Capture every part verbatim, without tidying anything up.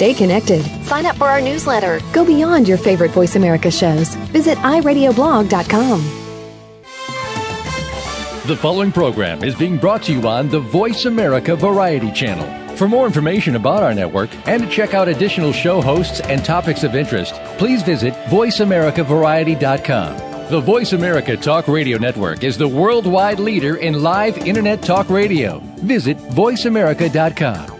stay connected. Sign up for our newsletter. Go beyond your favorite Voice America shows. Visit i radio blog dot com. The following program is being brought to you on the Voice America Variety Channel. For more information about our network and to check out additional show hosts and topics of interest, please visit voice america variety dot com. The Voice America Talk Radio Network is the worldwide leader in live Internet talk radio. Visit voice america dot com.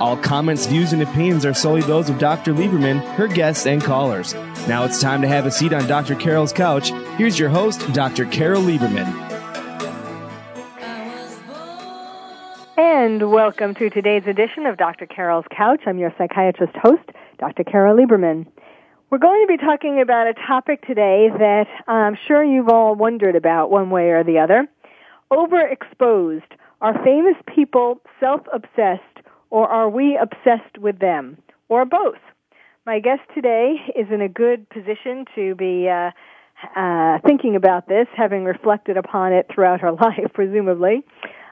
All comments, views, and opinions are solely those of Doctor Lieberman, her guests, and callers. Now it's time to have a seat on Doctor Carol's Couch. Here's your host, Doctor Carol Lieberman. And welcome to today's edition of Doctor Carol's Couch. I'm your psychiatrist host, Doctor Carol Lieberman. We're going to be talking about a topic today that I'm sure you've all wondered about one way or the other. Overexposed. Are famous people self-obsessed, or are we obsessed with them, or both? My guest today is in a good position to be uh, uh, thinking about this, having reflected upon it throughout her life, presumably.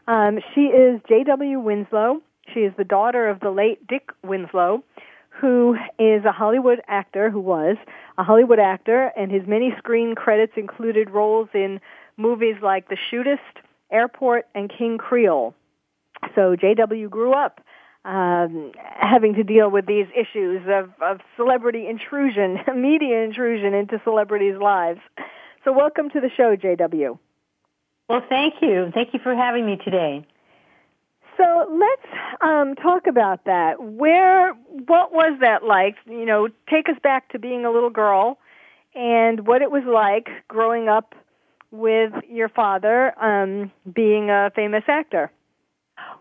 Um, she is J W. Winslow. She is the daughter of the late Dick Winslow, who is a Hollywood actor, who was a Hollywood actor, and his many screen credits included roles in movies like The Shootist, Airport, and King Creole. So J W grew up um, having to deal with these issues of, of celebrity intrusion, media intrusion into celebrities' lives. So welcome to the show, J W. Well, thank you. Thank you for having me today. So let's um, talk about that. Where, what was that like? You know, take us back to being a little girl and what it was like growing up with your father um, being a famous actor.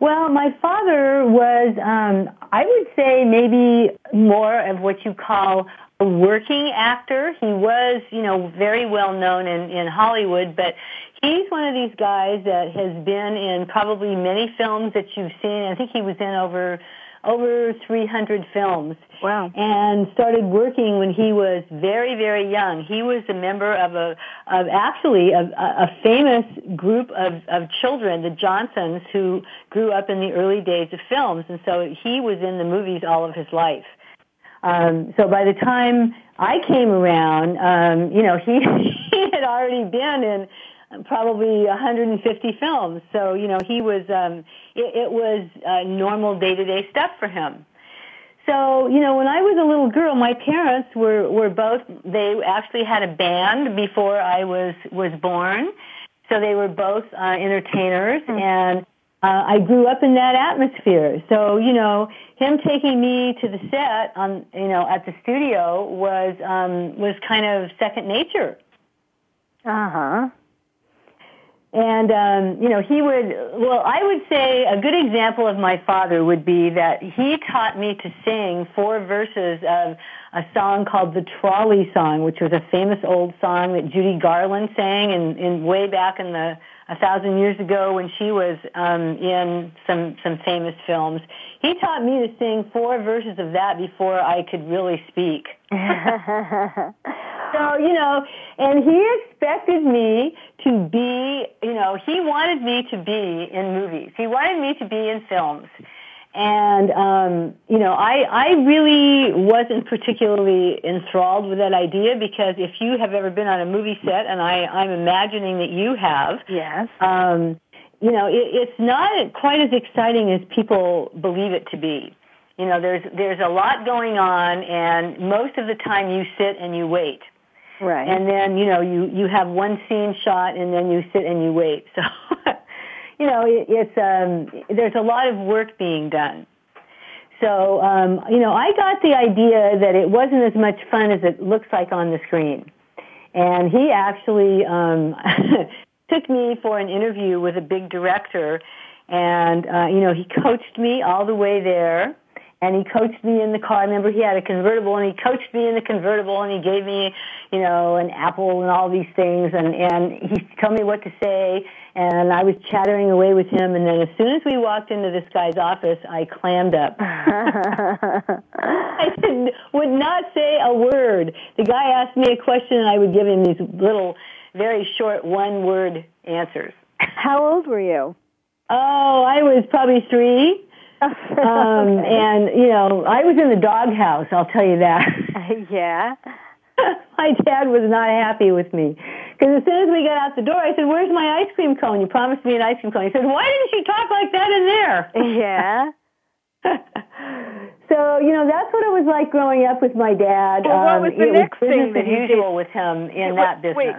Well, my father was, um, I would say, maybe more of what you call a working actor. He was, you know, very well known in, in Hollywood, but he's one of these guys that has been in probably many films that you've seen. I think he was in over over three hundred films. Wow. And started working when he was very, very young. He was a member of a, of actually a, a famous group of, of children, the Johnsons, who grew up in the early days of films. And so he was in the movies all of his life. Um, so by the time I came around, um, you know, he, he had already been in probably one hundred fifty films. So, you know, he was, um, it, it was uh, normal day-to-day stuff for him. So, you know, when I was a little girl, my parents were, were both, they actually had a band before I was, was born. So they were both uh, entertainers, mm-hmm. and uh, I grew up in that atmosphere. So, you know, him taking me to the set on, you know, at the studio was, um, was kind of second nature. Uh-huh. And, um, you know, he would, well, I would say a good example of my father would be that he taught me to sing four verses of a song called the Trolley Song, which was a famous old song that Judy Garland sang in, in way back in the, a thousand years ago when she was, um, in some, some famous films. He taught me to sing four verses of that before I could really speak. So, you know, and he expected me to be, you know, he wanted me to be in movies. He wanted me to be in films. And, um, you know, I, I really wasn't particularly enthralled with that idea, because if you have ever been on a movie set, and I, I'm imagining that you have. Yes. Um, you know, it, it's not quite as exciting as people believe it to be. You know, there's, there's a lot going on, and most of the time you sit and you wait. Right. And then, you know, you, you have one scene shot, and then you sit and you wait. So, you know, it, it's, um, there's a lot of work being done. So, um, you know, I got the idea that it wasn't as much fun as it looks like on the screen. And he actually, um, took me for an interview with a big director, and, uh, you know, he coached me all the way there. and he coached me in the car. I remember he had a convertible, and he coached me in the convertible, and he gave me, you know, an apple and all these things, and, and he told me what to say, and I was chattering away with him, and then as soon as we walked into this guy's office, I clammed up. I didn't, would not say a word. The guy asked me a question, and I would give him these little, very short, one-word answers. How old were you? Oh, I was probably three. um, and, you know, I was in the doghouse, I'll tell you that. Yeah. My dad was not happy with me. Because as soon as we got out the door, I said, where's my ice cream cone? You promised me an ice cream cone. He said, why didn't you talk like that in there? Yeah. So, you know, that's what it was like growing up with my dad. Well, what was um, the it next was thing that you did with him in what, that business? Wait.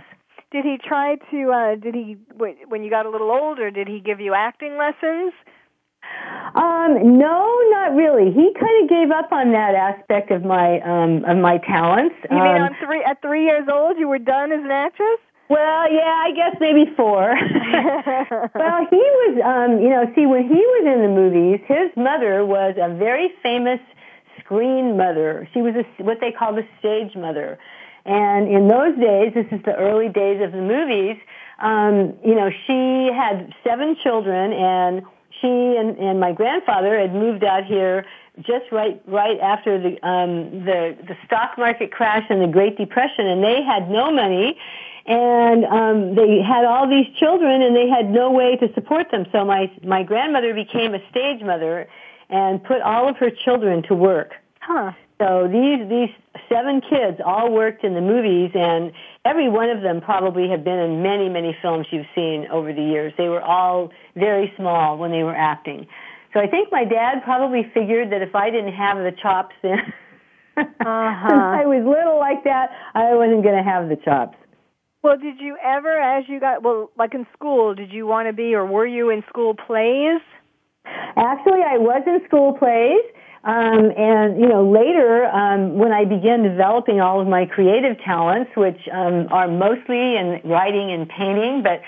Did he try to, uh, did he, when you got a little older, did he give you acting lessons? Um, no, not really. He kind of gave up on that aspect of my, um, of my talents. You mean um, on three, at three years old you were done as an actress? Well, yeah, I guess maybe four. Well, he was, um, you know, see, when he was in the movies, his mother was a very famous screen mother. She was a, what they call the stage mother. And in those days, this is the early days of the movies, um, you know, she had seven children, and she and, and my grandfather had moved out here just right right after the, um, the the stock market crash and the Great Depression, and they had no money, and um, they had all these children, and they had no way to support them. So my, my grandmother became a stage mother and put all of her children to work. Huh. So these these seven kids all worked in the movies, and every one of them probably have been in many, many films you've seen over the years. They were all very small when they were acting. So I think my dad probably figured that if I didn't have the chops then, uh-huh. since I was little like that, I wasn't going to have the chops. Well, did you ever, as you got, well, like in school, did you want to be, or were you in school plays? Actually, I was in school plays. Um, and, you know, later, um, when I began developing all of my creative talents, which um, are mostly in writing and painting, but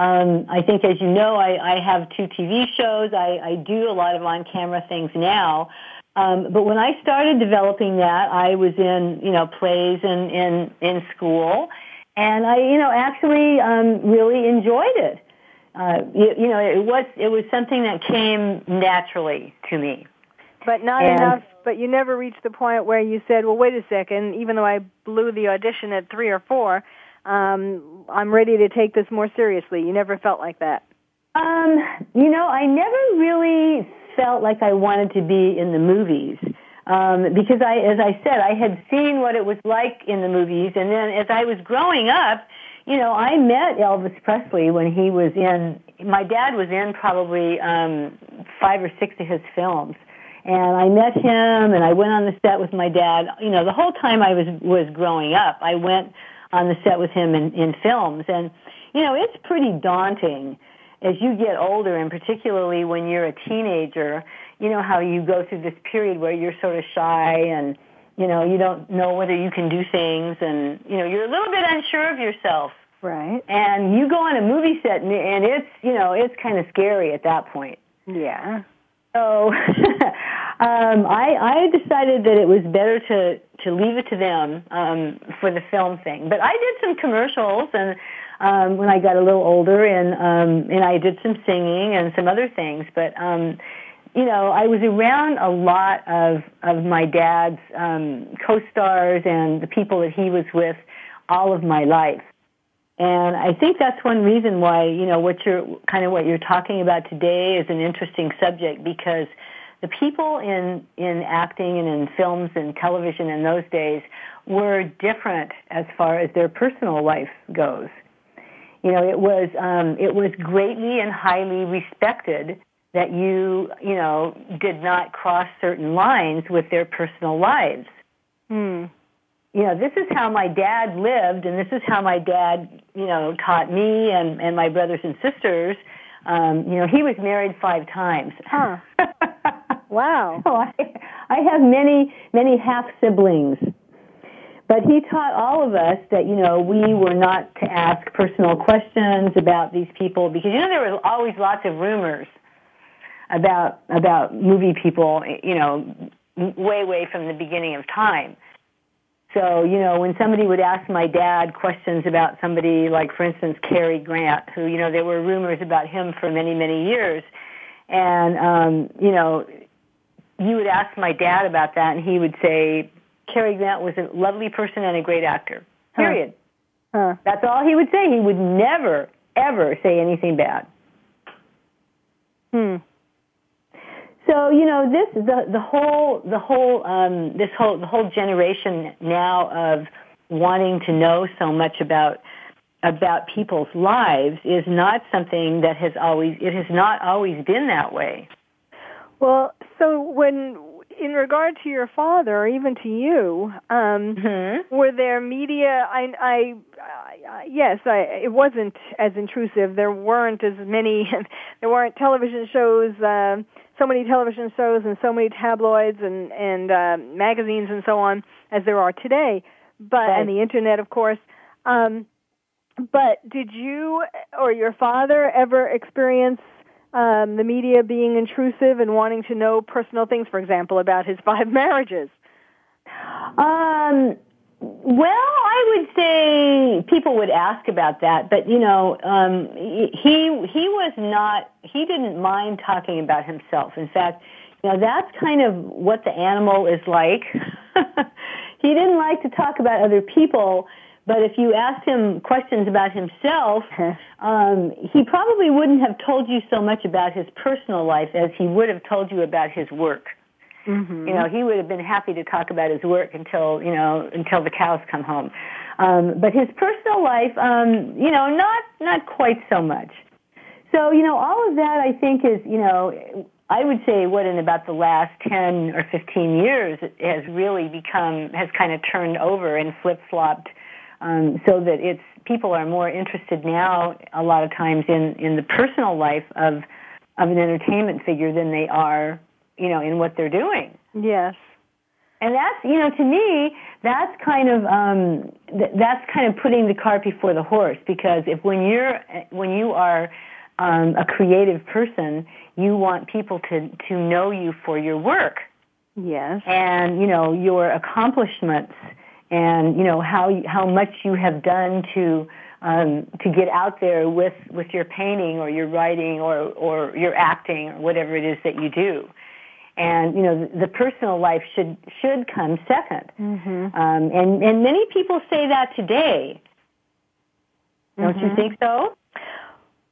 um, I think, as you know, I, I have two T V shows. I, I do a lot of on-camera things now. Um, but when I started developing that, I was in, you know, plays and in, in school. And I, you know, actually um, really enjoyed it. Uh, you, you know, it was, it was something that came naturally to me. But not and, enough, but you never reached the point where you said, well, wait a second, even though I blew the audition at three or four, um, I'm ready to take this more seriously. You never felt like that. Um, you know, I never really felt like I wanted to be in the movies um, because, I, as I said, I had seen what it was like in the movies. And then as I was growing up, you know, I met Elvis Presley when he was in, my dad was in probably um, five or six of his films. And I met him, and I went on the set with my dad. You know, the whole time I was was growing up, I went on the set with him in, in films. And, you know, it's pretty daunting as you get older, and particularly when you're a teenager, you know, how you go through this period where you're sort of shy and, you know, you don't know whether you can do things. And, you know, you're a little bit unsure of yourself. Right. And you go on a movie set, and, and it's, you know, it's kind of scary at that point. Yeah. So um, I, I decided that it was better to, to leave it to them um, for the film thing. But I did some commercials, and um, when I got a little older, and um, and I did some singing and some other things. But um, you know, I was around a lot of of my dad's um, co-stars and the people that he was with all of my life. And I think that's one reason why, you know, what you're, kind of what you're talking about today is an interesting subject, because the people in, in acting and in films and television in those days were different as far as their personal life goes. You know, it was, um, it was greatly and highly respected that you, you know, did not cross certain lines with their personal lives. Hmm. You know, this is how my dad lived, and this is how my dad, you know, taught me and, and my brothers and sisters. Um, you know, he was married five times. Huh. Wow. So I, I have many, many half-siblings. But he taught all of us that, you know, we were not to ask personal questions about these people, because, you know, there were always lots of rumors about about movie people, you know, way, way from the beginning of time. So, you know, when somebody would ask my dad questions about somebody like, for instance, Cary Grant, who, you know, there were rumors about him for many, many years. And, um, you know, you would ask my dad about that, and he would say, Cary Grant was a lovely person and a great actor, period. Huh. Huh. That's all he would say. He would never, ever say anything bad. Hmm. So, you know, this the the whole the whole um, this whole the whole generation now of wanting to know so much about about people's lives is not something that has always it has not always been that way. Well, so when in regard to your father, or even to you, um, mm-hmm. were there media? I, I, I yes, I, it wasn't as intrusive. There weren't as many. There weren't television shows. Uh, so many television shows and so many tabloids and and uh, magazines and so on as there are today, but right. and the internet, of course. Um, but did you or your father ever experience um, the media being intrusive and wanting to know personal things, for example, about his five marriages? Um. Well, I would say people would ask about that, but you know, um, he he was not he didn't mind talking about himself. In fact, you know, that's kind of what the animal is like. He didn't like to talk about other people, but if you asked him questions about himself, um, he probably wouldn't have told you so much about his personal life as he would have told you about his work. Mm-hmm. You know, he would have been happy to talk about his work until, you know, until the cows come home. Um, but his personal life, um, you know, not not quite so much. So, you know, all of that, I think, is, you know, I would say what in about the last ten or fifteen years it has really become, has kind of turned over and flip-flopped um, so that it's, people are more interested now a lot of times in, in the personal life of, of an entertainment figure than they are, you know, in what they're doing. Yes. And that's, you know, to me, that's kind of, um, th- that's kind of putting the cart before the horse, because if when you're, when you are um, a creative person, you want people to, to know you for your work. Yes. And, you know, your accomplishments and, you know, how, how much you have done to, um, to get out there with, with your painting or your writing or, or your acting or whatever it is that you do. And, you know, the personal life should should come second. Mm-hmm. Um, and, and many people say that today. Don't mm-hmm. you think so?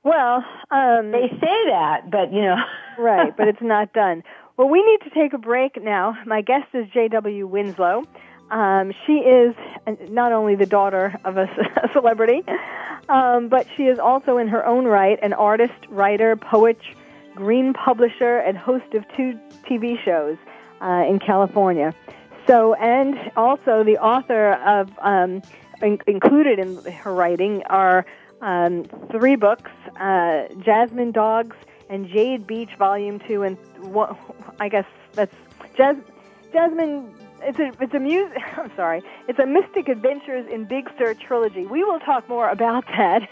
Well, um, they say that, but, you know. Right, but it's not done. Well, we need to take a break now. My guest is J W. Winslow. Um, she is not only the daughter of a celebrity, um, but she is also in her own right an artist, writer, poet, Green publisher, and host of two T V shows uh, in California. So, and also the author of, um, in- included in her writing are um, three books, uh, Jasmine Dogs and Jade Beach, Volume two, and well, I guess that's Jas- Jasmine, it's a, it's a mu- I'm sorry, it's a Mystic Adventures in Big Sur Trilogy. We will talk more about that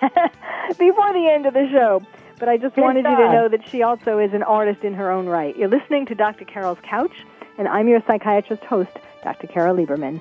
before the end of the show. But I just Good wanted stuff. you to know that she also is an artist in her own right. You're listening to Doctor Carol's Couch, and I'm your psychiatrist host, Doctor Carol Lieberman.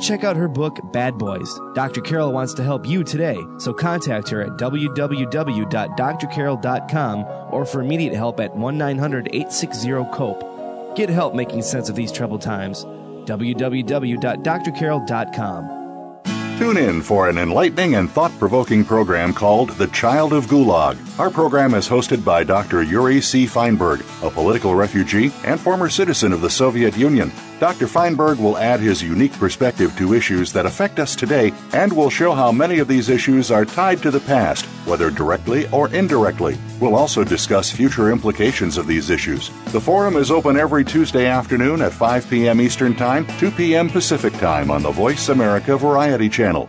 check out her book, Bad Boys. Doctor Carol wants to help you today, so contact her at w w w dot d r carol dot com or for immediate help at one nine hundred, eight six zero, C O P E. Get help making sense of these troubled times. w w w dot d r carol dot com. Tune in for an enlightening and thought-provoking program called The Child of Gulag. Our program is hosted by Doctor Yuri C. Feinberg, a political refugee and former citizen of the Soviet Union. Doctor Feinberg will add his unique perspective to issues that affect us today and will show how many of these issues are tied to the past, whether directly or indirectly. We'll also discuss future implications of these issues. The forum is open every Tuesday afternoon at five p.m. Eastern Time, two p.m. Pacific Time on the Voice America Variety Channel.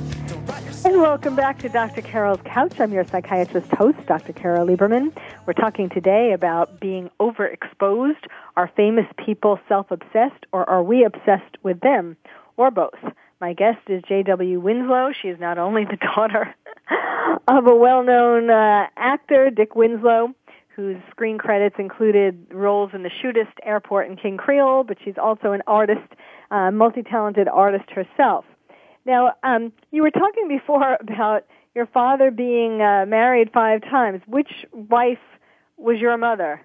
And welcome back to Doctor Carol's Couch. I'm your psychiatrist host, Doctor Carol Lieberman. We're talking today about being overexposed. Are famous people self-obsessed, or are we obsessed with them, or both? My guest is J W. Winslow. She is not only the daughter of a well-known uh, actor, Dick Winslow, whose screen credits included roles in The Shootist, Airport, and King Creole, but she's also an artist, uh, multi-talented artist herself. Now, um, you were talking before about your father being uh, married five times. Which wife was your mother?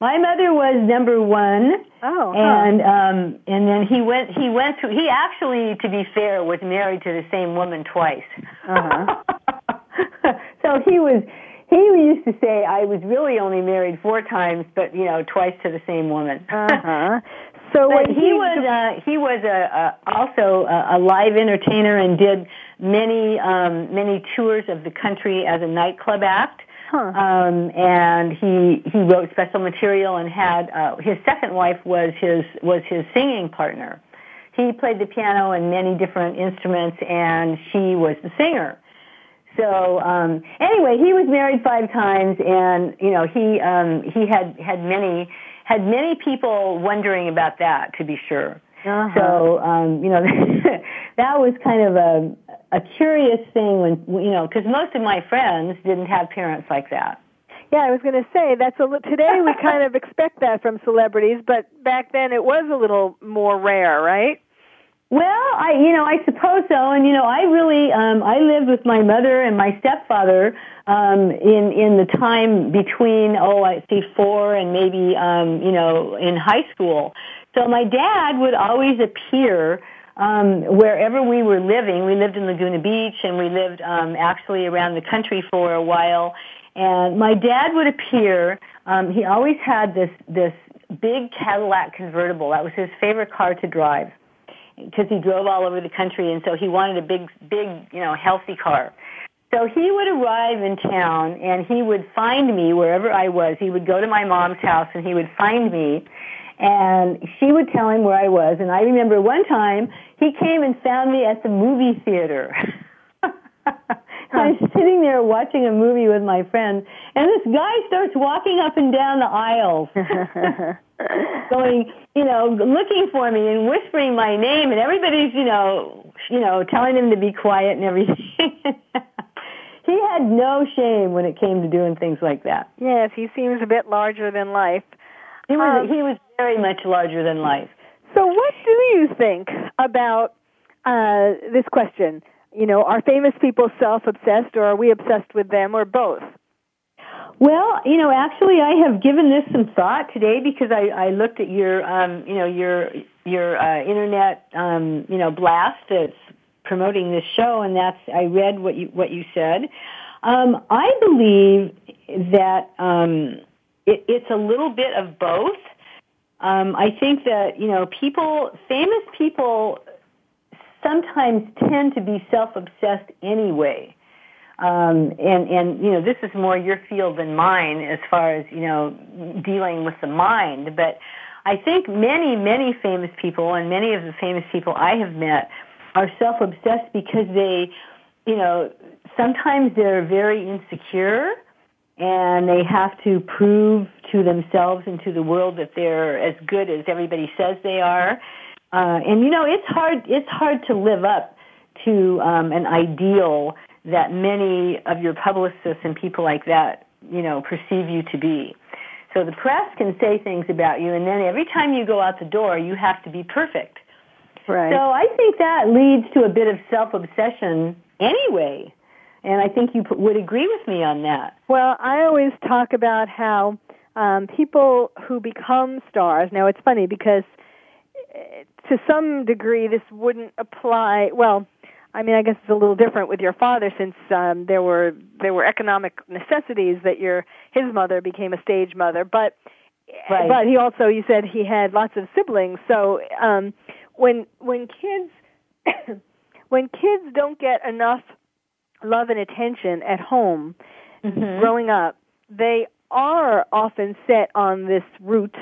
My mother was number one. Oh, huh. and um, and then he went. He went to. He actually, to be fair, was married to the same woman twice. Uh-huh. So he was. He used to say, "I was really only married four times, but you know, twice to the same woman." Uh-huh. So when he, he was uh, he was a, a, also a, a live entertainer and did many um, many tours of the country as a nightclub act. Huh. Um, and he he wrote special material and had uh, his second wife was his was his singing partner. He played the piano and many different instruments, and she was the singer. So um, anyway, he was married five times, and you know he um, he had had many. Had many people wondering about that, to be sure. Uh-huh. So, um, you know, that was kind of a, a curious thing when, you know, because most of my friends didn't have parents like that. Yeah, I was going to say, that's a today we kind of expect that from celebrities, but back then it was a little more rare, right? Well, I, you know, I suppose so. And, you know, I really, um, I lived with my mother and my stepfather, um, in, in the time between, oh, I see four and maybe, um, you know, in high school. So my dad would always appear, um, wherever we were living. We lived in Laguna Beach and we lived, um, actually around the country for a while. And my dad would appear, um, he always had this, this big Cadillac convertible. That was his favorite car to drive, because he drove all over the country, and so he wanted a big, big, you know, healthy car. So he would arrive in town, and he would find me wherever I was. He would go to my mom's house, and he would find me, and she would tell him where I was. And I remember one time, he came and found me at the movie theater. I was sitting there watching a movie with my friend, and this guy starts walking up and down the aisles, going, you know, looking for me and whispering my name, and everybody's, you know, you know, telling him to be quiet and everything. He had no shame when it came to doing things like that. Yes, he seems a bit larger than life. He was, um, he was very much larger than life. So what do you think about uh, this question? You know, are famous people self-obsessed, or are we obsessed with them, or both? Well, you know, actually, I have given this some thought today because I, I looked at your, um, you know, your your uh, internet, um, you know, blast that's promoting this show, and that's I read what you what you said. Um, I believe that um, it, it's a little bit of both. Um, I think that you know, people, famous people, sometimes tend to be self-obsessed anyway. Um, and, and, you know, this is more your field than mine as far as, you know, dealing with the mind. But I think many, many famous people and many of the famous people I have met are self-obsessed because they, you know, sometimes they're very insecure and they have to prove to themselves and to the world that they're as good as everybody says they are. Uh, and you know, it's hard, it's hard to live up to, um, an ideal that many of your publicists and people like that you know, perceive you to be. So the press can say things about you, and then every time you go out the door, you have to be perfect. Right. So I think that leads to a bit of self-obsession anyway, and I think you would agree with me on that. Well, I always talk about how um, people who become stars, now it's funny because to some degree this wouldn't apply, well, I mean, I guess it's a little different with your father, since um, there were there were economic necessities that your his mother became a stage mother. But right. but he also, you said he had lots of siblings. So um, when when kids when kids don't get enough love and attention at home, mm-hmm. growing up, they are often set on this route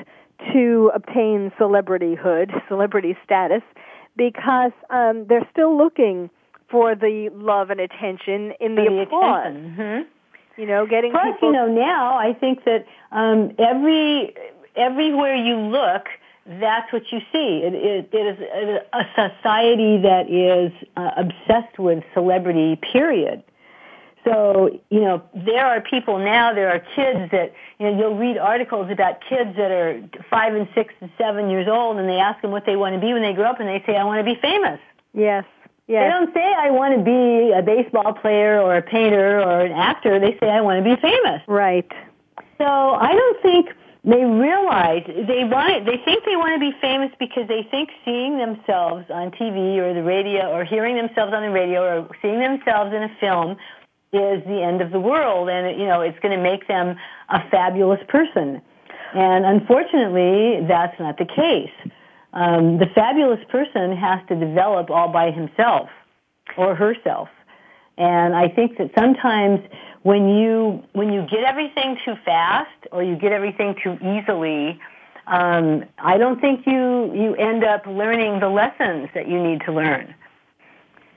to obtain celebrityhood, celebrity status, because um, they're still looking for the love and attention in the, the applause. Mm-hmm. You know, getting Plus, people... you know, now I think that um, every everywhere you look, that's what you see. It, it, it is it is a society that is uh, obsessed with celebrity, period. So, you know, there are people now, there are kids that, you know, you'll read articles about kids that are five and six and seven years old, and they ask them what they want to be when they grow up, and they say, I want to be famous. Yes, yes. They don't say, I want to be a baseball player or a painter or an actor. They say, I want to be famous. Right. So I don't think they realize, they want. They think they want to be famous because they think seeing themselves on T V or the radio or hearing themselves on the radio or seeing themselves in a film is the end of the world, and, you know, it's going to make them a fabulous person. And unfortunately, that's not the case. Um, the fabulous person has to develop all by himself or herself. And I think that sometimes when you when you get everything too fast or you get everything too easily, um, I don't think you, you end up learning the lessons that you need to learn.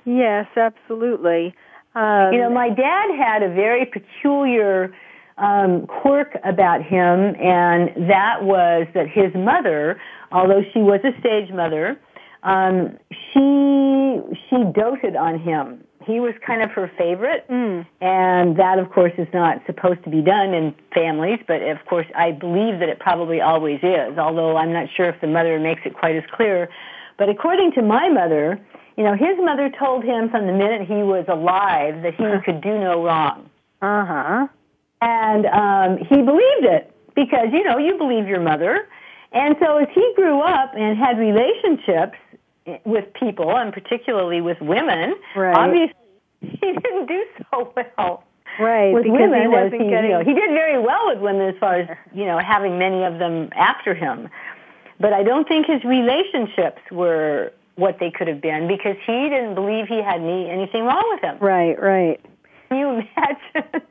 Yes, absolutely. Um, you know, my dad had a very peculiar um, quirk about him, and that was that his mother, although she was a stage mother, um, she she doted on him. He was kind of her favorite, mm. and that, of course, is not supposed to be done in families, but, of course, I believe that it probably always is, although I'm not sure if the mother makes it quite as clear. But according to my mother, you know, his mother told him from the minute he was alive that he could do no wrong. Uh-huh. And um, he believed it because, you know, you believe your mother. And so as he grew up and had relationships with people, and particularly with women, right. obviously he didn't do so well right, with because women. He, wasn't he, getting... you know, he did very well with women as far as, you know, having many of them after him. But I don't think his relationships were what they could have been, because he didn't believe he had any, anything wrong with him. Right, right. Can you imagine?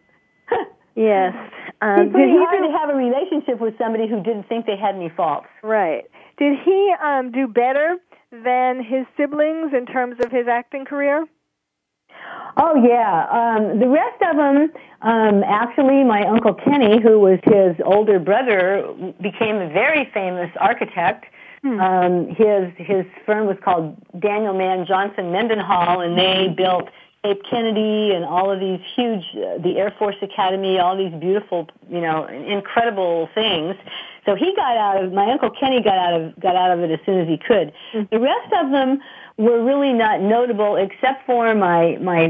Yes. Um, it's pretty did hard he, to have a relationship with somebody who didn't think they had any faults. Right. Did he um, do better than his siblings in terms of his acting career? Oh, yeah. Um, the rest of them, um, actually, my Uncle Kenny, who was his older brother, became a very famous architect. Hmm. Um, his his firm was called Daniel Mann Johnson Mendenhall, and they built Cape Kennedy and all of these huge, uh, the Air Force Academy, all these beautiful, you know, incredible things. So he got out of, my Uncle Kenny got out of got out of it as soon as he could. Hmm. The rest of them were really not notable, except for my my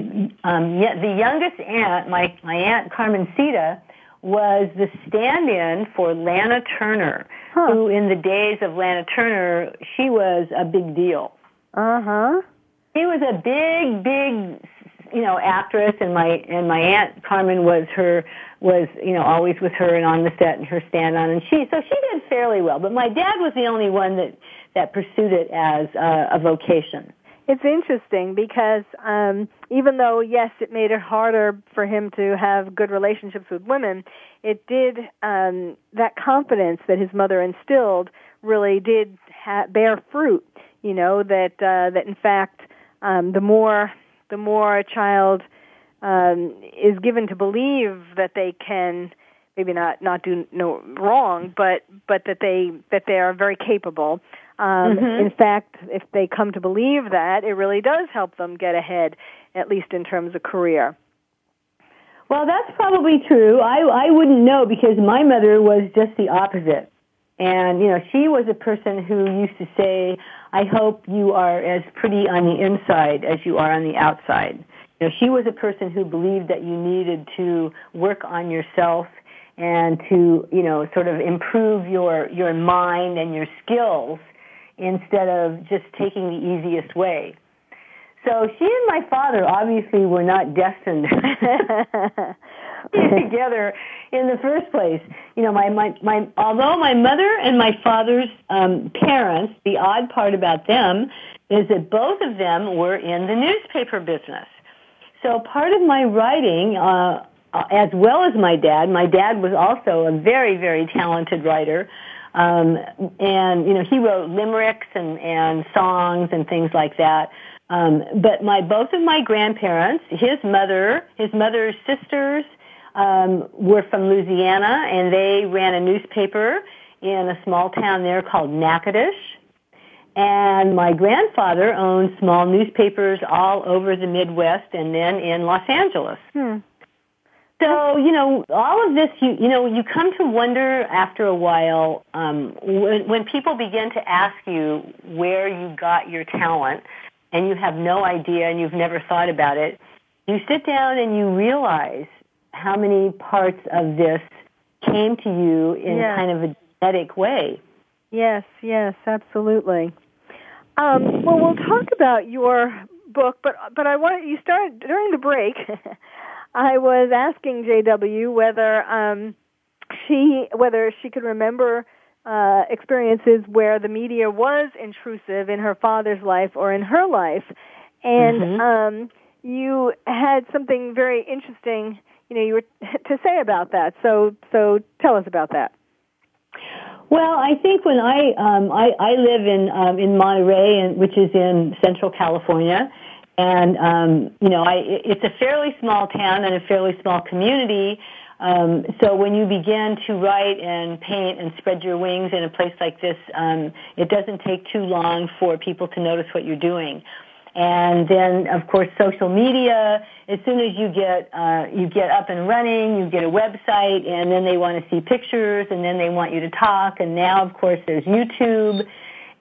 um, the youngest aunt, my my aunt Carmencita, was the stand-in for Lana Turner, huh. who in the days of Lana Turner, she was a big deal. Uh-huh. She was a big, big, you know, actress, and my and my Aunt Carmen was her, was, you know, always with her and on the set and her stand-on, and she, so she did fairly well, but my dad was the only one that, that pursued it as a, a vocation. It's interesting because um, even though, yes, it made it harder for him to have good relationships with women, it did, um, that confidence that his mother instilled really did ha- bear fruit, you know, that uh, that in fact um, the more the more a child um, is given to believe that they can maybe not, not do no wrong, but, but that they that they are very capable. Um, mm-hmm. In fact, if they come to believe that, it really does help them get ahead, at least in terms of career. Well, that's probably true. I, I wouldn't know because my mother was just the opposite. And, you know, she was a person who used to say, I hope you are as pretty on the inside as you are on the outside. You know, she was a person who believed that you needed to work on yourself and to, you know, sort of improve your, your mind and your skills instead of just taking the easiest way. So she and my father obviously were not destined together in the first place. You know, my, my, my, although my mother and my father's um, parents, the odd part about them is that both of them were in the newspaper business. So part of my writing, uh, as well as my dad, my dad was also a very, very talented writer. Um, and, you know, he wrote limericks and, and songs and things like that. Um, but my both of my grandparents, his mother, his mother's sisters, um, were from Louisiana, and they ran a newspaper in a small town there called Natchitoches. And my grandfather owned small newspapers all over the Midwest, and then in Los Angeles. Hmm. So, you know, all of this, you, you know, you come to wonder after a while um, when, when people begin to ask you where you got your talent. And you have no idea and you've never thought about it, you sit down and you realize how many parts of this came to you in yes. kind of a genetic way. Yes, yes, absolutely. Um, well, we'll talk about your book, but but I want you started during the break. I was asking J W whether um, she whether she could remember Uh, experiences where the media was intrusive in her father's life or in her life. And mm-hmm. um, you had something very interesting, you know, you were to say about that. So so tell us about that. Well, I think when I, um, I, I live in um, in Monterey, and, which is in Central California, and, um, you know, I, it's a fairly small town and a fairly small community. Um, so when you begin to write and paint and spread your wings in a place like this, um, it doesn't take too long for people to notice what you're doing. And then, of course, social media, as soon as you get, uh, you get up and running, you get a website, and then they want to see pictures, and then they want you to talk, and now, of course, there's YouTube,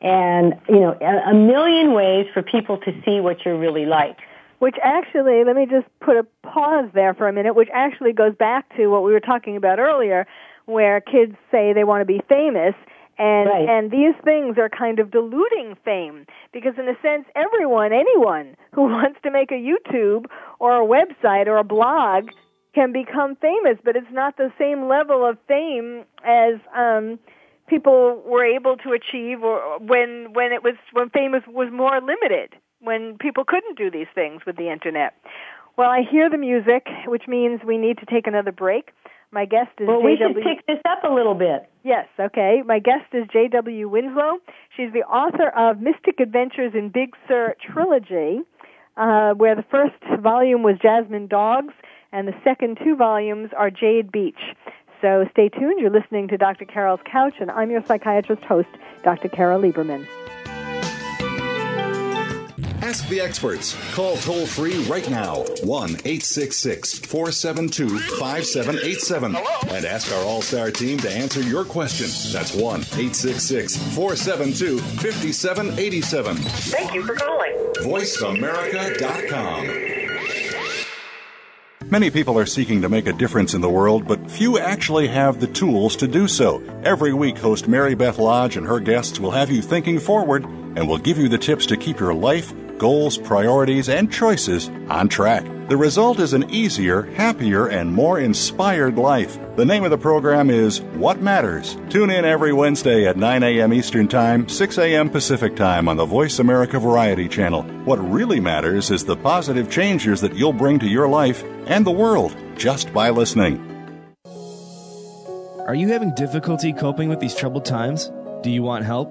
and, you know, a million ways for people to see what you're really like. Which actually, let me just put a pause there for a minute, which actually goes back to what we were talking about earlier, where kids say they want to be famous, and right. and these things are kind of diluting fame, because in a sense, everyone, anyone who wants to make a YouTube or a website or a blog can become famous, but it's not the same level of fame as um, people were able to achieve or when when it was when fame was, was more limited. When people couldn't do these things with the internet. Well, I hear the music, which means we need to take another break. My guest is Well, we should pick this up a little bit. Yes, okay. My guest is J W. Winslow. She's the author of Mystic Adventures in Big Sur Trilogy, uh, where the first volume was Jasmine Dogs, and the second two volumes are Jade Beach. So stay tuned. You're listening to Doctor Carol's Couch, and I'm your psychiatrist host, Doctor Carol Lieberman. Ask the experts. Call toll-free right now, one eight six six, four seven two, five seven eight seven. Hello? And ask our All-Star team to answer your question. That's one eight six six, four seven two, five seven eight seven. Thank you for calling. voice america dot com. Many people are seeking to make a difference in the world, but few actually have the tools to do so. Every week, host Mary Beth Lodge and her guests will have you thinking forward and will give you the tips to keep your life, goals, priorities, and choices on track. The result is an easier, happier, and more inspired life. The name of the program is What Matters. Tune in every Wednesday at nine a.m. Eastern Time, six a.m. Pacific Time on the Voice America Variety Channel. What really matters is the positive changes that you'll bring to your life and the world just by listening. Are you having difficulty coping with these troubled times? Do you want help?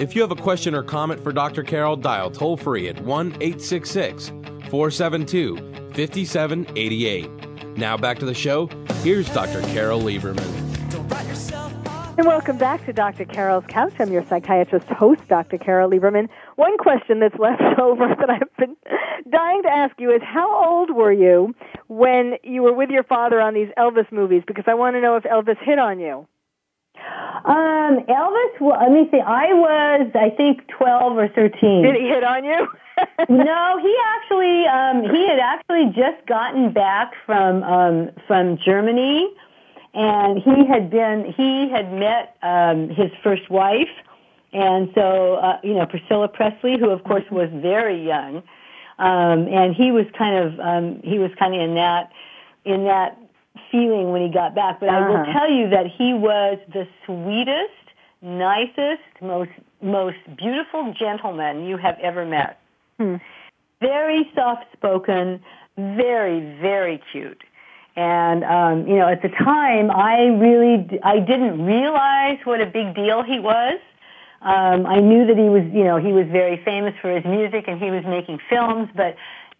If you have a question or comment for Doctor Carol, dial toll-free at one eight six six four seven two five seven eight eight. Now back to the show. Here's Doctor Carol Lieberman. And welcome back to Doctor Carol's Couch. I'm your psychiatrist host, Doctor Carol Lieberman. One question that's left over that I've been dying to ask you is, how old were you when you were with your father on these Elvis movies? Because I want to know if Elvis hit on you. Um, Elvis, well, let me see, I was, I think, twelve or thirteen. Did he hit on you? No, he actually, um, he had actually just gotten back from, um, from Germany, and he had been, he had met, um, his first wife, and so, uh, you know, Priscilla Presley, who, of course, was very young, um, and he was kind of, um, he was kind of in that, in that, feeling when he got back, but uh-huh. I will tell you that he was the sweetest, nicest, most most beautiful gentleman you have ever met. Hmm. Very soft-spoken, very, very cute. And, um, you know, at the time, I really, I didn't realize what a big deal he was. Um, I knew that he was, you know, he was very famous for his music and he was making films, but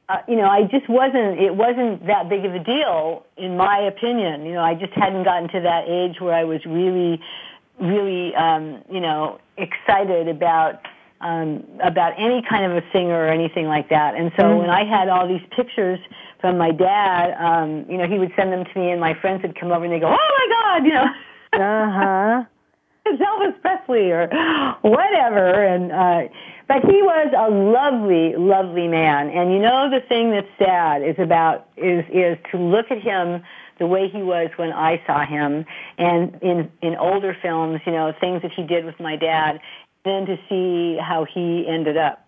Uh, you know, I just wasn't, it wasn't that big of a deal, in my opinion. You know, I just hadn't gotten to that age where I was really, really, um, you know, excited about, um, about any kind of a singer or anything like that. And so mm-hmm. when I had all these pictures from my dad, um, you know, he would send them to me and my friends would come over and they'd go, oh my God, you know. Uh-huh. It's Elvis Presley or whatever. And, uh, but he was a lovely, lovely man. And you know, the thing that's sad is about, is, is to look at him the way he was when I saw him and in, in older films, you know, things that he did with my dad, then to see how he ended up.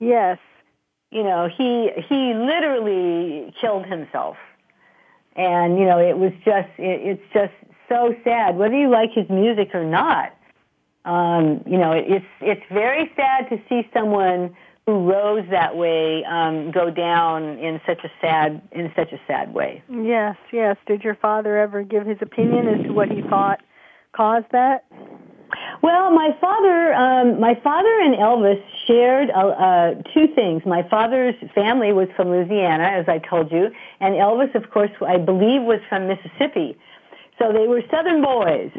Yes. You know, he, he literally killed himself. And, you know, it was just, it, it's just, so sad, whether you like his music or not. Um, you know, it, it's it's very sad to see someone who rose that way um, go down in such a sad in such a sad way. Yes, yes. Did your father ever give his opinion as to what he thought caused that? Well, my father, um, my father and Elvis shared uh, uh, two things. My father's family was from Louisiana, as I told you, and Elvis, of course, I believe, was from Mississippi. So they were Southern boys,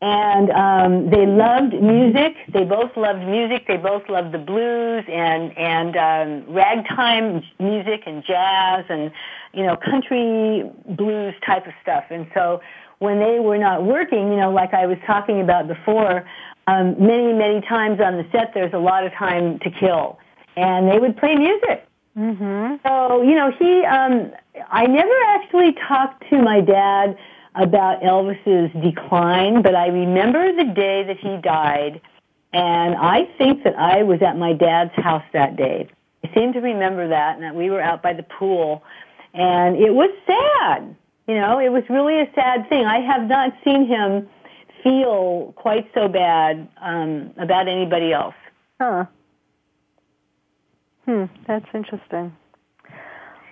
and um, they loved music. They both loved music. They both loved the blues and and um, ragtime music and jazz and, you know, country blues type of stuff. And so when they were not working, you know, like I was talking about before, um, many, many times on the set there's a lot of time to kill, and they would play music. Mm-hmm. So, you know, he, um, I never actually talked to my dad about Elvis's decline, but I remember the day that he died, and I think that I was at my dad's house that day. I seem to remember that, and that we were out by the pool, and it was sad. You know, it was really a sad thing. I have not seen him feel quite so bad um, about anybody else. Huh. Hmm, that's interesting.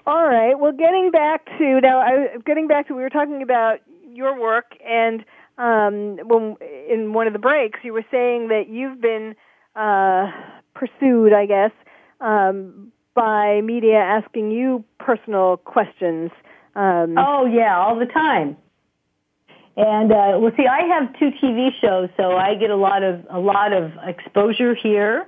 All right. Well, getting back to now, I, getting back to we were talking about your work, and um, when in one of the breaks, you were saying that you've been uh, pursued, I guess, um, by media asking you personal questions. Um, oh yeah, all the time. And uh, well, see, I have two T V shows, so I get a lot of a lot of exposure here.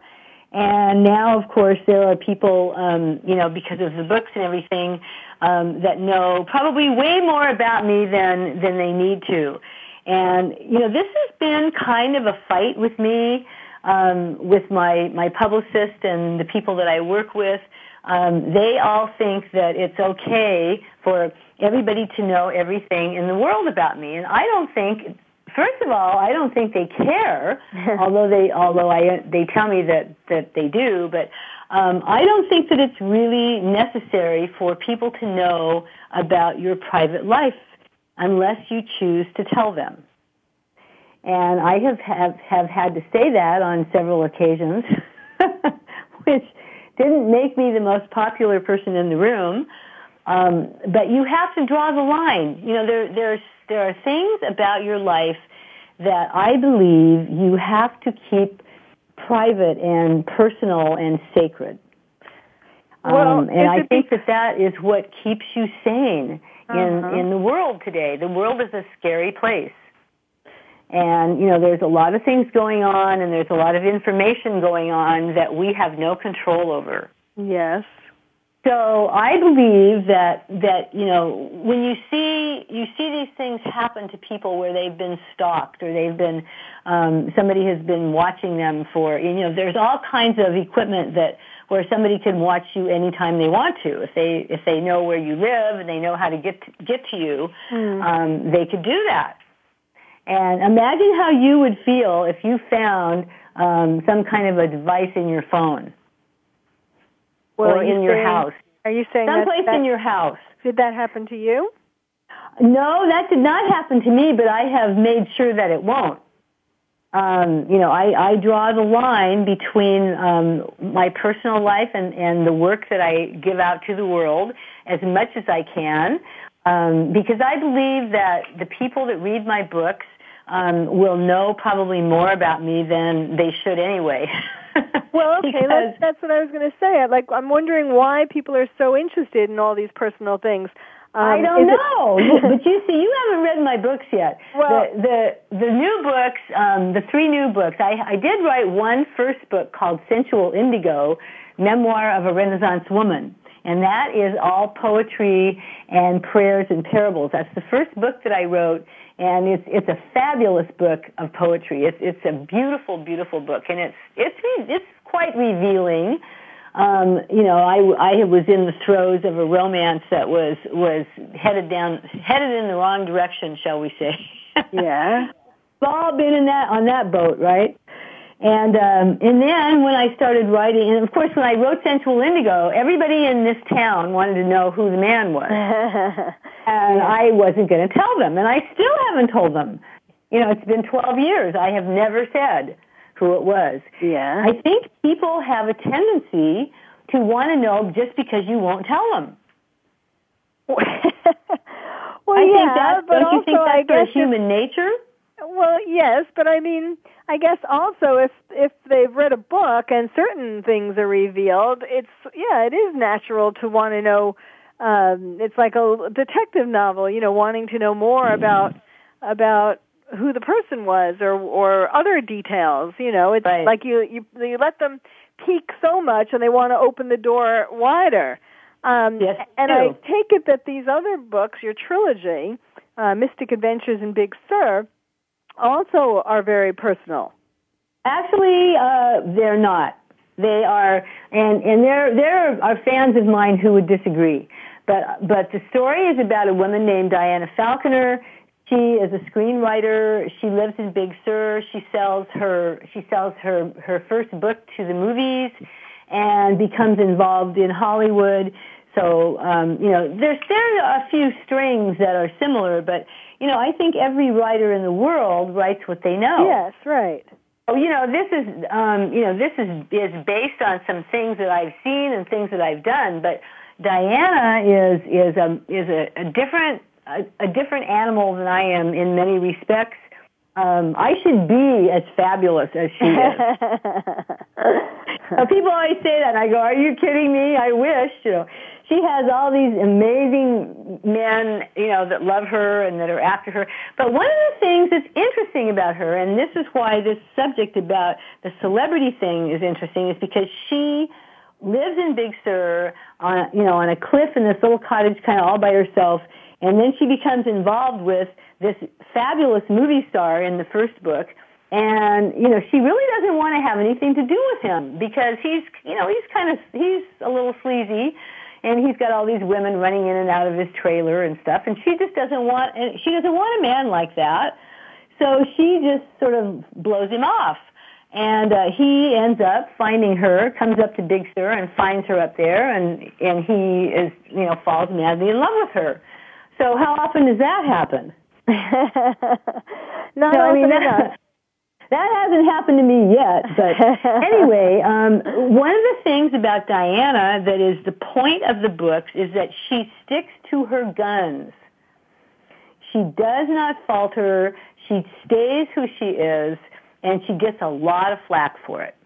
And now, of course, there are people, um, you know, because of the books and everything, um, that know probably way more about me than than they need to. And, you know, this has been kind of a fight with me, um, with my, my publicist and the people that I work with. Um, they all think that it's okay for everybody to know everything in the world about me. And I don't think, first of all, I don't think they care, although they although I they tell me that, that they do, but um, I don't think that it's really necessary for people to know about your private life unless you choose to tell them. And I have, have, have had to say that on several occasions, which didn't make me the most popular person in the room. Um, but you have to draw the line. You know, there there's there are things about your life that I believe you have to keep private and personal and sacred. Well, um, and I think be- that that is what keeps you sane uh-huh. in, in the world today. The world is a scary place. And, you know, there's a lot of things going on and there's a lot of information going on that we have no control over. Yes. So I believe that, that, you know, when you see, you see these things happen to people where they've been stalked or they've been, um, somebody has been watching them for, you know, there's all kinds of equipment that, where somebody can watch you anytime they want to. If they, if they know where you live and they know how to get to, get to you, mm. um, they could do that. And imagine how you would feel if you found um, some kind of a device in your phone well, or in your saying, house. Are you saying someplace that, in your house? Did that happen to you? No, that did not happen to me, but I have made sure that it won't. Um, you know, I, I draw the line between um, my personal life and, and the work that I give out to the world as much as I can, um, because I believe that the people that read my books Um, will know probably more about me than they should anyway. Well, okay, because... that's, that's what I was going to say. I, like, I'm wondering why people are so interested in all these personal things. Um, I don't know, it... but you see, you haven't read my books yet. Well, the the, the new books, um, the three new books. I, I did write one first book called Sensual Indigo, Memoir of a Renaissance Woman. And that is all poetry and prayers and parables. That's the first book that I wrote, and it's it's a fabulous book of poetry. It's it's a beautiful, beautiful book, and it's it's it's quite revealing. Um, you know, I, I was in the throes of a romance that was was headed down headed in the wrong direction, shall we say? Yeah, we've all been in that on that boat, right? And um, and then when I started writing, and of course when I wrote Sensual Indigo, everybody in this town wanted to know who the man was. And yeah. I wasn't going to tell them, and I still haven't told them. You know, it's been twelve years. I have never said who it was. Yeah. I think people have a tendency to want to know just because you won't tell them. well, I yeah, think that, but don't also, you think that's I guess human nature? Well, yes, but I mean, I guess also if if they've read a book and certain things are revealed, it's, yeah, it is natural to want to know. Um, it's like a detective novel, you know, wanting to know more about about who the person was or or other details. You know, it's right. like you, you you let them peek so much and they want to open the door wider. Um, yes, and I take it that these other books, your trilogy, uh, Mystic Adventures in Big Sur, also are very personal. Actually, uh, they're not. They are, and, and there, there are fans of mine who would disagree. But, but the story is about a woman named Diana Falconer. She is a screenwriter. She lives in Big Sur. She sells her, she sells her, her first book to the movies and becomes involved in Hollywood. So, um, you know, there's, there are a few strings that are similar, but, you know, I think every writer in the world writes what they know. Yes, right. Oh, you know, this is, um, you know, this is, is based on some things that I've seen and things that I've done, but Diana is, is a, is a, a different, a, a different animal than I am in many respects. Um, I should be as fabulous as she is. Now, people always say that, and I go, are you kidding me? I wish, you know. She has all these amazing men, you know, that love her and that are after her. But one of the things that's interesting about her, and this is why this subject about the celebrity thing is interesting, is because she lives in Big Sur, on, you know, on a cliff in this little cottage kind of all by herself, and then she becomes involved with this fabulous movie star in the first book. And, you know, she really doesn't want to have anything to do with him because he's, you know, he's kind of, he's a little sleazy. And he's got all these women running in and out of his trailer and stuff. And she just doesn't want, she doesn't want a man like that. So she just sort of blows him off. And uh, he ends up finding her, comes up to Big Sur and finds her up there, and, and he is, you know, falls madly in love with her. So how often does that happen? Not so, I mean, that, that hasn't happened to me yet. But anyway, um, one of the things about Diana that is the point of the books is that she sticks to her guns. She does not falter. She stays who she is. And she gets a lot of flack for it.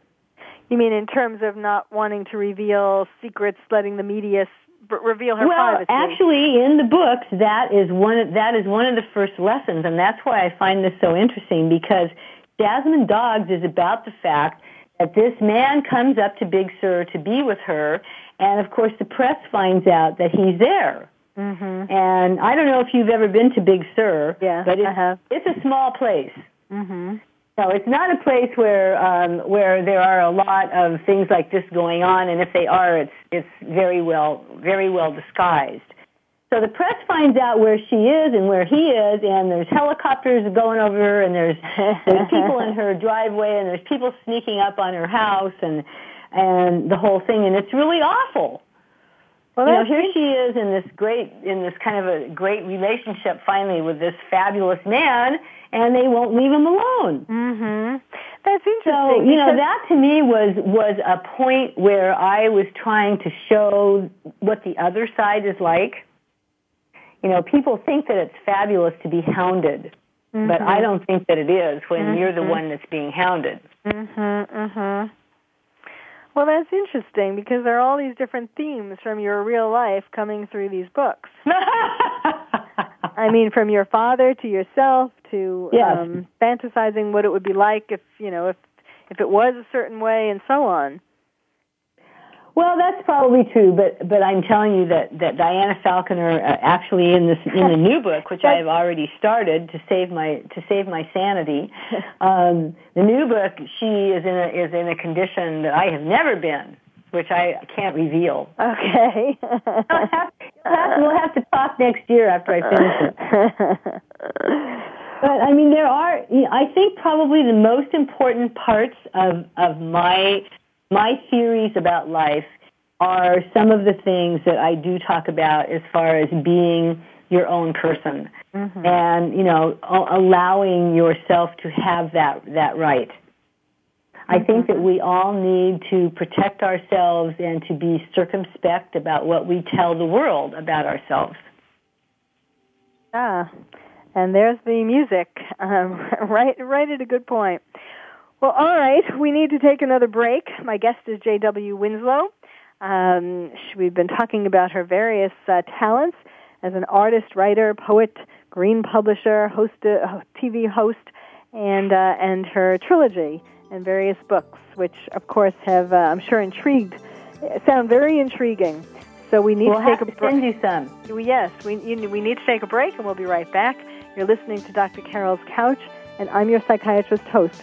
You mean in terms of not wanting to reveal secrets, letting the media b- reveal her well, privacy? Well, actually, in the books, that is one. That is one of the first lessons, and that's why I find this so interesting, because Jasmine Dogs is about the fact that this man comes up to Big Sur to be with her, and of course, the press finds out that he's there. Mm-hmm. And I don't know if you've ever been to Big Sur, yeah, but it's, I have. It's a small place. Mm-hmm. No, it's not a place where um, where there are a lot of things like this going on, and if they are, it's it's very well very well disguised. So the press finds out where she is and where he is, and there's helicopters going over her, and there's, there's people in her driveway, and there's people sneaking up on her house, and and the whole thing, and it's really awful. Well, you know, here she is in this great in this kind of a great relationship finally with this fabulous man. And they won't leave him alone. Mm-hmm. That's interesting. So, you know, that to me was, was a point where I was trying to show what the other side is like. You know, people think that it's fabulous to be hounded, mm-hmm. but I don't think that it is when mm-hmm. you're the one that's being hounded. Mm-hmm, mm-hmm. Well, that's interesting, because there are all these different themes from your real life coming through these books. I mean, from your father to yourself to yes. um, fantasizing what it would be like if, you know, if if it was a certain way and so on. Well, that's probably true, but but I'm telling you that, that Diana Falconer uh, actually in this in the new book, which I've already started to save my to save my sanity, um, the new book she is in a, is in a condition that I have never been. Which I can't reveal. Okay. I'll have to, I'll have to, we'll have to talk next year after I finish it. But, I mean, there are, you know, I think probably the most important parts of, of my my theories about life are some of the things that I do talk about as far as being your own person mm-hmm. and, you know, a- allowing yourself to have that, that right. I think that we all need to protect ourselves and to be circumspect about what we tell the world about ourselves. Ah, and there's the music, um, right, right at a good point. Well, all right, we need to take another break. My guest is J W. Winslow. Um, we've been talking about her various uh, talents as an artist, writer, poet, green publisher, host, uh, T V host, and uh, and her trilogy. And various books, which, of course, have, uh, I'm sure, intrigued, sound very intriguing. So we need we'll to take have a break. We'll send you some. Yes, we, you, we need to take a break, and we'll be right back. You're listening to Doctor Carol's Couch, and I'm your psychiatrist host,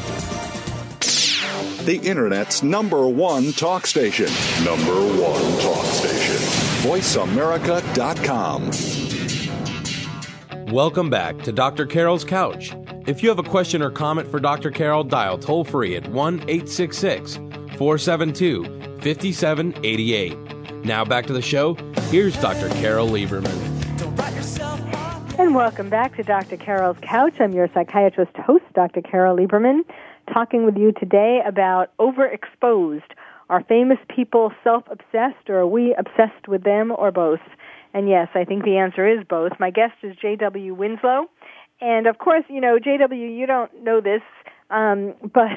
The Internet's number one talk station. Number one talk station. voice america dot com. Welcome back to Doctor Carol's Couch. If you have a question or comment for Doctor Carol, dial toll free at one eight six six, four seven two, five seven eight eight. Now back to the show. Here's Doctor Carol Lieberman. And welcome back to Doctor Carol's Couch. I'm your psychiatrist host, Doctor Carol Lieberman, talking with you today about overexposed. Are famous people self-obsessed, or are we obsessed with them, or both? And yes, I think the answer is both. My guest is J W. Winslow. And of course, you know, J W, you don't know this, um, but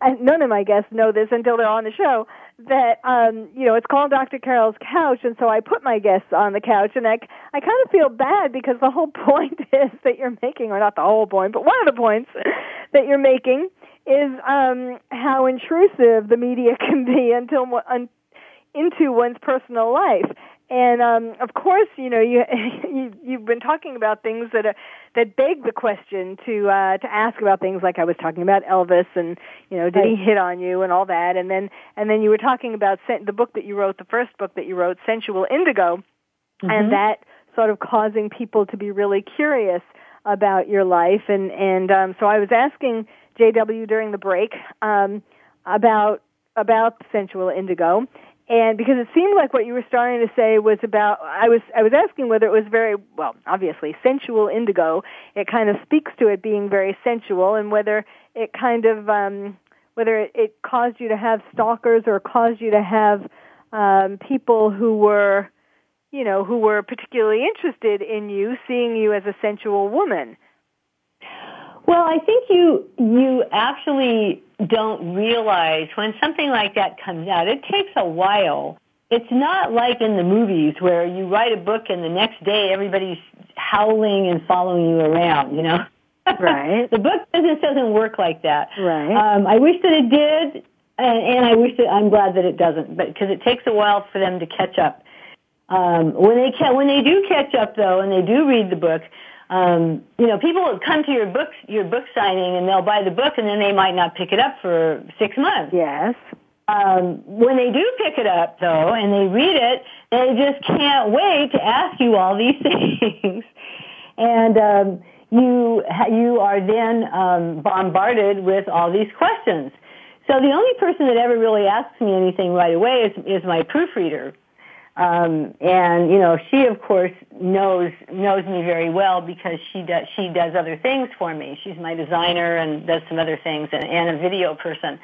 and none of my guests know this until they're on the show, that, um, you know, it's called Doctor Carol's Couch, and so I put my guests on the couch, and I, I kind of feel bad because the whole point is that you're making, or not the whole point, but one of the points that you're making is um, how intrusive the media can be until un, into one's personal life. And um, of course, you know, you, you you've been talking about things that are, that beg the question to uh, to ask about things like I was talking about Elvis, and you know, did he hit on you and all that, and then and then you were talking about sen- the book that you wrote, the first book that you wrote, Sensual Indigo, mm-hmm. and that sort of causing people to be really curious about your life, and and um, so I was asking J W during the break um, about about Sensual Indigo. And because it seemed like what you were starting to say was about, I was I was asking whether it was very, well, obviously, sensual indigo. It kind of speaks to it being very sensual, and whether it kind of, um, whether it, it caused you to have stalkers, or caused you to have um, people who were, you know, who were particularly interested in you, seeing you as a sensual woman. Well, I think you you actually don't realize when something like that comes out. It takes a while. It's not like in the movies where you write a book and the next day everybody's howling and following you around, you know. Right. The book business doesn't work like that. Right. Um, I wish that it did, and, and I wish that I'm glad that it doesn't, but because it takes a while for them to catch up. Um, when they ca- when they do catch up though, and they do read the book. Um, you know, people will come to your books, your book signing, and they'll buy the book, and then they might not pick it up for six months. Yes. Um, when they do pick it up, though, and they read it, they just can't wait to ask you all these things, and um, you you are then um, bombarded with all these questions. So the only person that ever really asks me anything right away is is my proofreader. Um, and you know, she of course knows knows me very well because she does she does other things for me. She's my designer and does some other things, and, and a video person.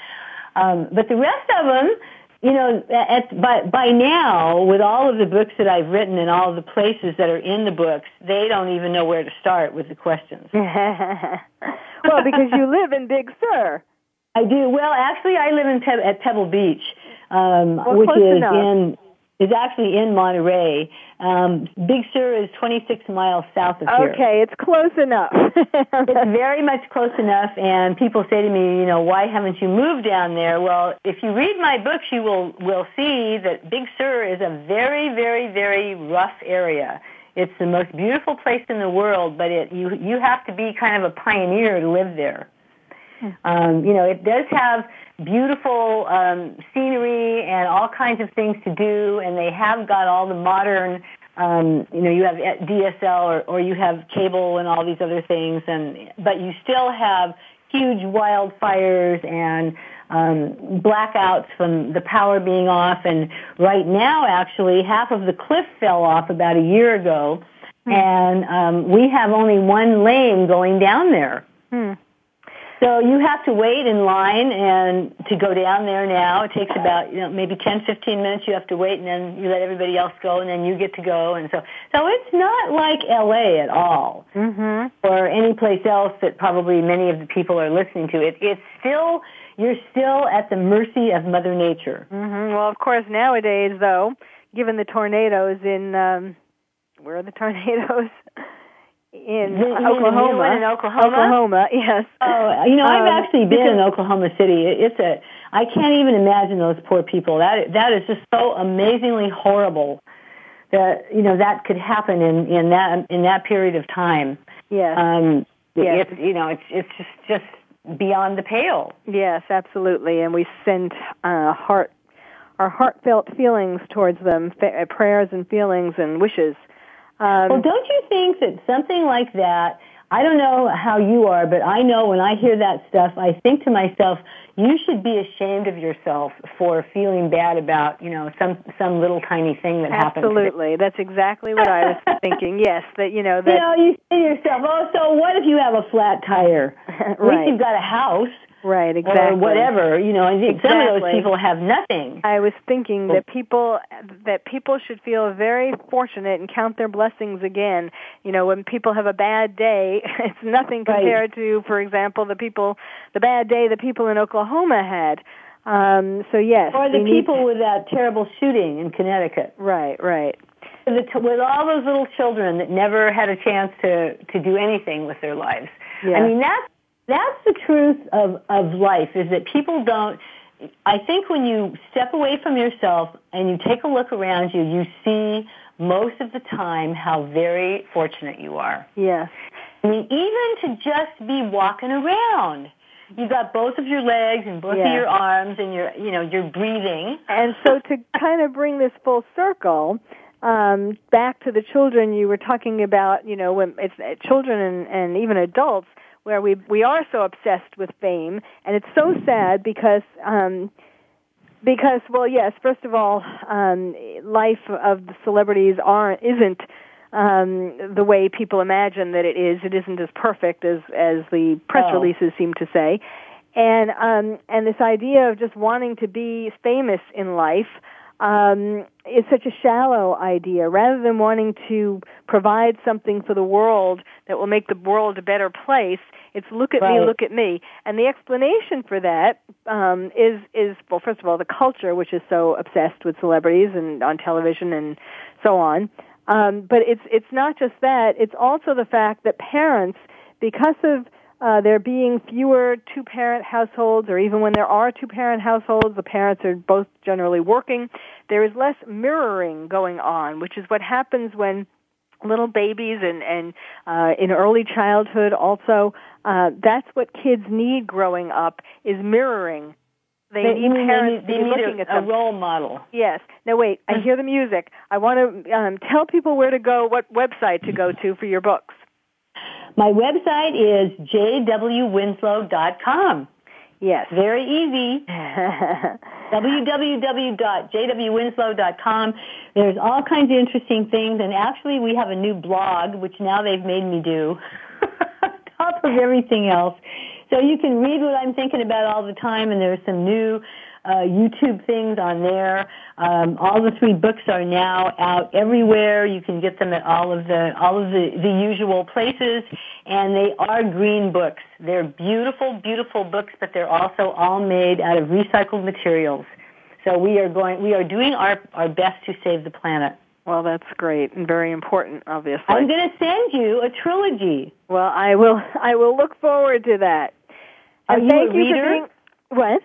Um, but the rest of them, you know, at, by by now, with all of the books that I've written and all of the places that are in the books, they don't even know where to start with the questions. Well, because you live in Big Sur. I do. Well, actually, I live in Pe- at Pebble Beach, um, well, which is enough. in. Is actually in Monterey. Um, Big Sur is twenty-six miles south of here. Okay, it's close enough. It's very much close enough, and people say to me, you know, why haven't you moved down there? Well, if you read my books, you will, will see that Big Sur is a very, very, very rough area. It's the most beautiful place in the world, but it, you, you have to be kind of a pioneer to live there. Um, you know, it does have beautiful um, scenery and all kinds of things to do, and they have got all the modern, um, you know, you have D S L or, or you have cable and all these other things, and but you still have huge wildfires and um, blackouts from the power being off, and right now, actually, half of the cliff fell off about a year ago, mm. and um, we have only one lane going down there. Mm. So you have to wait in line and to go down there now. It takes about, you know, maybe ten, fifteen minutes you have to wait, and then you let everybody else go, and then you get to go. And so so it's not like L A at all, mm-hmm. or any place else that probably many of the people are listening to. It, it's still, you're still at the mercy of Mother Nature. Mm-hmm. Well, of course, nowadays, though, given the tornadoes in, um, where are the tornadoes? In the, Oklahoma. In Oklahoma? Oklahoma, yes. Oh, you know, I've um, actually been in Oklahoma City. It's a, I can't even imagine those poor people. That That is just so amazingly horrible that, you know, that could happen in, in that in that period of time. Yes. Um, yes. It, you know, it's it's just, just beyond the pale. Yes, absolutely. And we send uh, heart our heartfelt feelings towards them, fa- prayers and feelings and wishes. Um, well, don't you think that something like that, I don't know how you are, but I know when I hear that stuff, I think to myself, you should be ashamed of yourself for feeling bad about, you know, some, some little tiny thing that happened. Absolutely. That's exactly what I was thinking. Yes, that, you know, that... You know, you say to yourself, oh, so what if you have a flat tire? At right. least you've got a house. Right, exactly. Or whatever, you know, and exactly. Some of those people have nothing. I was thinking that people that people should feel very fortunate and count their blessings again. You know, when people have a bad day, it's nothing compared right. to, for example, the people, the bad day the people in Oklahoma had. Um, so, yes. Or the people need... with that terrible shooting in Connecticut. Right, right. With all those little children that never had a chance to, to do anything with their lives. Yes. I mean, that's That's the truth of, of life, is that people don't, I think when you step away from yourself and you take a look around you, you see most of the time how very fortunate you are. Yes. I mean, even to just be walking around. You've got both of your legs and both yes. of your arms and your, you know, you're breathing. And so to kind of bring this full circle, um, back to the children you were talking about, you know, when it's uh, children and, and even adults, where we we are so obsessed with fame, and it's so sad because um, because well yes first of all um, life of the celebrities aren't isn't um, the way people imagine that it is. It isn't as perfect as as the press oh. releases seem to say, and um, and this idea of just wanting to be famous in life. Um, it's such a shallow idea. Rather than wanting to provide something for the world that will make the world a better place, it's look at right. me, look at me. And the explanation for that um, is, is, well, first of all, the culture, which is so obsessed with celebrities and on television and so on. Um, but it's it's not just that. It's also the fact that parents, because of Uh, there being fewer two-parent households, or even when there are two-parent households, the parents are both generally working. There is less mirroring going on, which is what happens when little babies and, and uh, in early childhood also, uh, that's what kids need growing up, is mirroring. They, they need parents they need, they need looking a, at them. A role model. Yes. Now, wait, I hear the music. I want to um, tell people where to go, what website to go to for your books. My website is j w winslow dot com. Yes. Very easy. w w w dot j w winslow dot com. There's all kinds of interesting things, and actually we have a new blog, which now they've made me do, on top of everything else. So you can read what I'm thinking about all the time, and there's some new uh, YouTube things on there. Um, all the three books are now out everywhere. You can get them at all of the all of the, the usual places, and they are green books. They're beautiful, beautiful books, but they're also all made out of recycled materials. So we are going, we are doing our our best to save the planet. Well, that's great and very important, obviously. I'm going to send you a trilogy. Well, I will. I will look forward to that. Are and you thank a reader? You for being, what?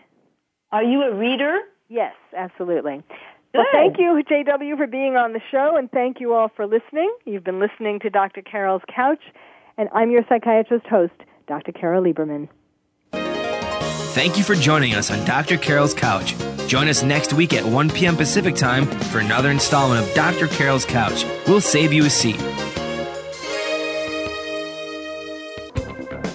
Are you a reader? Yes, absolutely. Good. Well, thank you, J W, for being on the show, and thank you all for listening. You've been listening to Doctor Carol's Couch, and I'm your psychiatrist host, Doctor Carol Lieberman. Thank you for joining us on Doctor Carol's Couch. Join us next week at one p.m. Pacific Time for another installment of Doctor Carol's Couch. We'll save you a seat.